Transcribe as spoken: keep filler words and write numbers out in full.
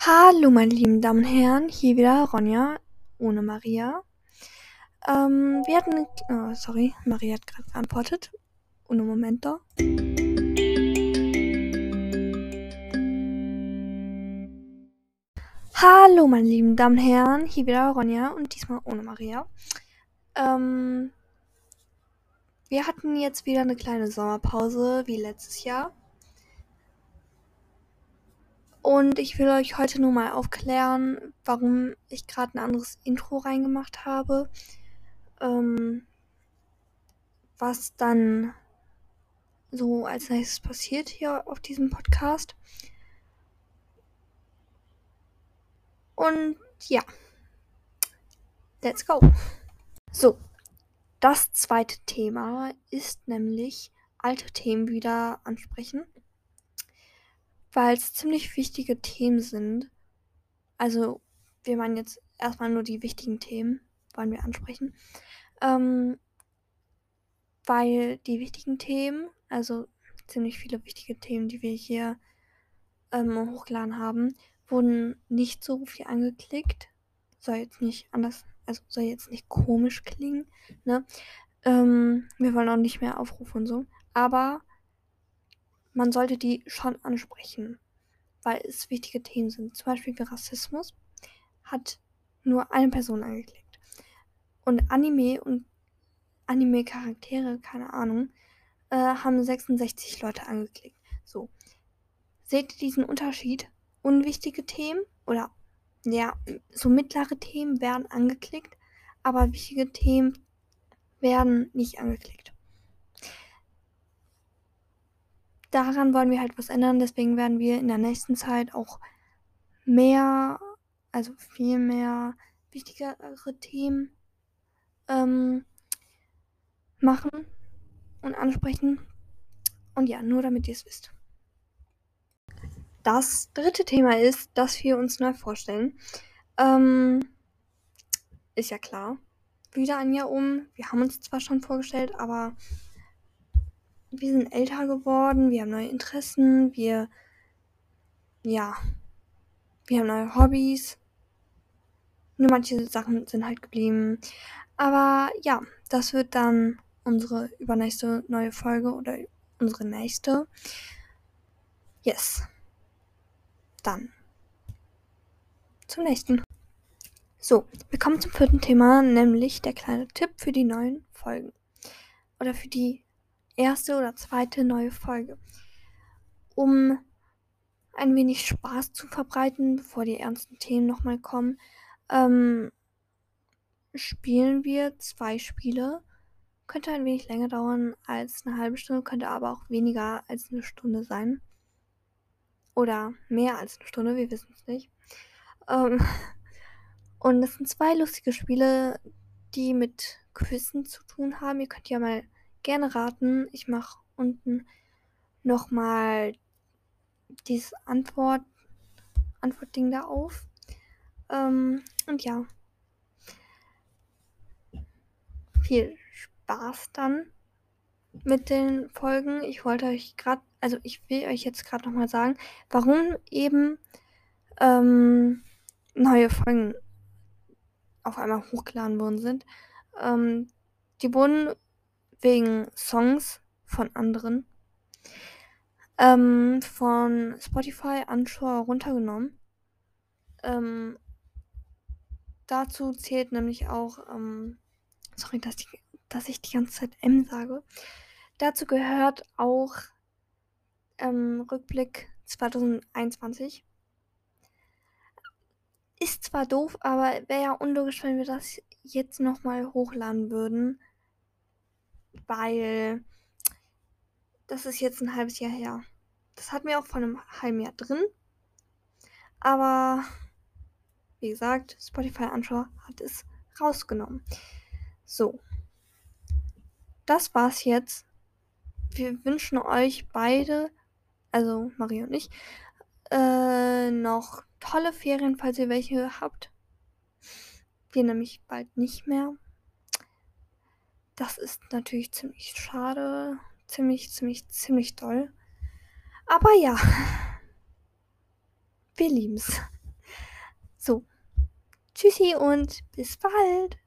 Hallo meine lieben Damen und Herren, hier wieder Ronja ohne Maria. Ähm, wir hatten, oh, sorry, Maria hat gerade geantwortet. Uno momento. Hallo meine lieben Damen und Herren, hier wieder Ronja und diesmal ohne Maria. Ähm, wir hatten jetzt wieder eine kleine Sommerpause wie letztes Jahr. Und ich will euch heute nur mal aufklären, warum ich gerade ein anderes Intro reingemacht habe, ähm, was dann so als nächstes passiert hier auf diesem Podcast. Und ja, let's go. So, das zweite Thema ist nämlich alte Themen wieder ansprechen, weil es ziemlich wichtige Themen sind. Also wir meinen jetzt erstmal nur die wichtigen Themen, wollen wir ansprechen. Ähm, weil die wichtigen Themen, also ziemlich viele wichtige Themen, die wir hier ähm, hochgeladen haben, wurden nicht so viel angeklickt. Soll jetzt nicht anders, also soll jetzt nicht komisch klingen, ne? Ähm, wir wollen auch nicht mehr Aufrufe und so. Aber man sollte die schon ansprechen, weil es wichtige Themen sind. Zum Beispiel wie Rassismus hat nur eine Person angeklickt. Und Anime und Anime-Charaktere, keine Ahnung, äh, haben sechsundsechzig Leute angeklickt. So, seht ihr diesen Unterschied? Unwichtige Themen oder ja, so mittlere Themen werden angeklickt, aber wichtige Themen werden nicht angeklickt. Daran wollen wir halt was ändern, deswegen werden wir in der nächsten Zeit auch mehr, also viel mehr wichtigere Themen ähm, machen und ansprechen. Und ja, nur damit ihr es wisst. Das dritte Thema ist, dass wir uns neu vorstellen. Ähm, ist ja klar, wieder ein Jahr um. Wir haben uns zwar schon vorgestellt, aber wir sind älter geworden, wir haben neue Interessen, wir, ja, wir haben neue Hobbys. Nur manche Sachen sind halt geblieben. Aber ja, das wird dann unsere übernächste neue Folge oder unsere nächste. Yes. Dann zum nächsten. So, wir kommen zum vierten Thema, nämlich der kleine Tipp für die neuen Folgen. Oder für die erste oder zweite neue Folge. Um ein wenig Spaß zu verbreiten, bevor die ernsten Themen nochmal kommen, ähm, spielen wir zwei Spiele. Könnte ein wenig länger dauern als eine halbe Stunde, könnte aber auch weniger als eine Stunde sein. Oder mehr als eine Stunde, wir wissen es nicht. Ähm, und das sind zwei lustige Spiele, die mit Quizzen zu tun haben. Ihr könnt ja mal gerne raten. Ich mache unten nochmal dieses Antwort, Antwortding da auf. Ähm, und ja. Viel Spaß dann mit den Folgen. Ich wollte euch gerade, also ich will euch jetzt gerade nochmal sagen, warum eben ähm, neue Folgen auf einmal hochgeladen worden sind. Ähm, die wurden wegen Songs von anderen, ähm, von Spotify, Anchor runtergenommen. Ähm, dazu zählt nämlich auch, ähm, sorry, dass, die, dass ich die ganze Zeit M sage, dazu gehört auch ähm, Rückblick zwanzig einundzwanzig. Ist zwar doof, aber wäre ja unlogisch, wenn wir das jetzt nochmal hochladen würden, weil das ist jetzt ein halbes Jahr her. Das hatten wir auch vor einem halben Jahr drin. Aber wie gesagt, Spotify Anchor hat es rausgenommen. So. Das war's jetzt. Wir wünschen euch beide, also Maria und ich, äh, noch tolle Ferien, falls ihr welche habt. Wir nämlich bald nicht mehr. Das ist natürlich ziemlich schade, ziemlich, ziemlich, ziemlich doll. Aber ja, wir lieben's. So, tschüssi und bis bald.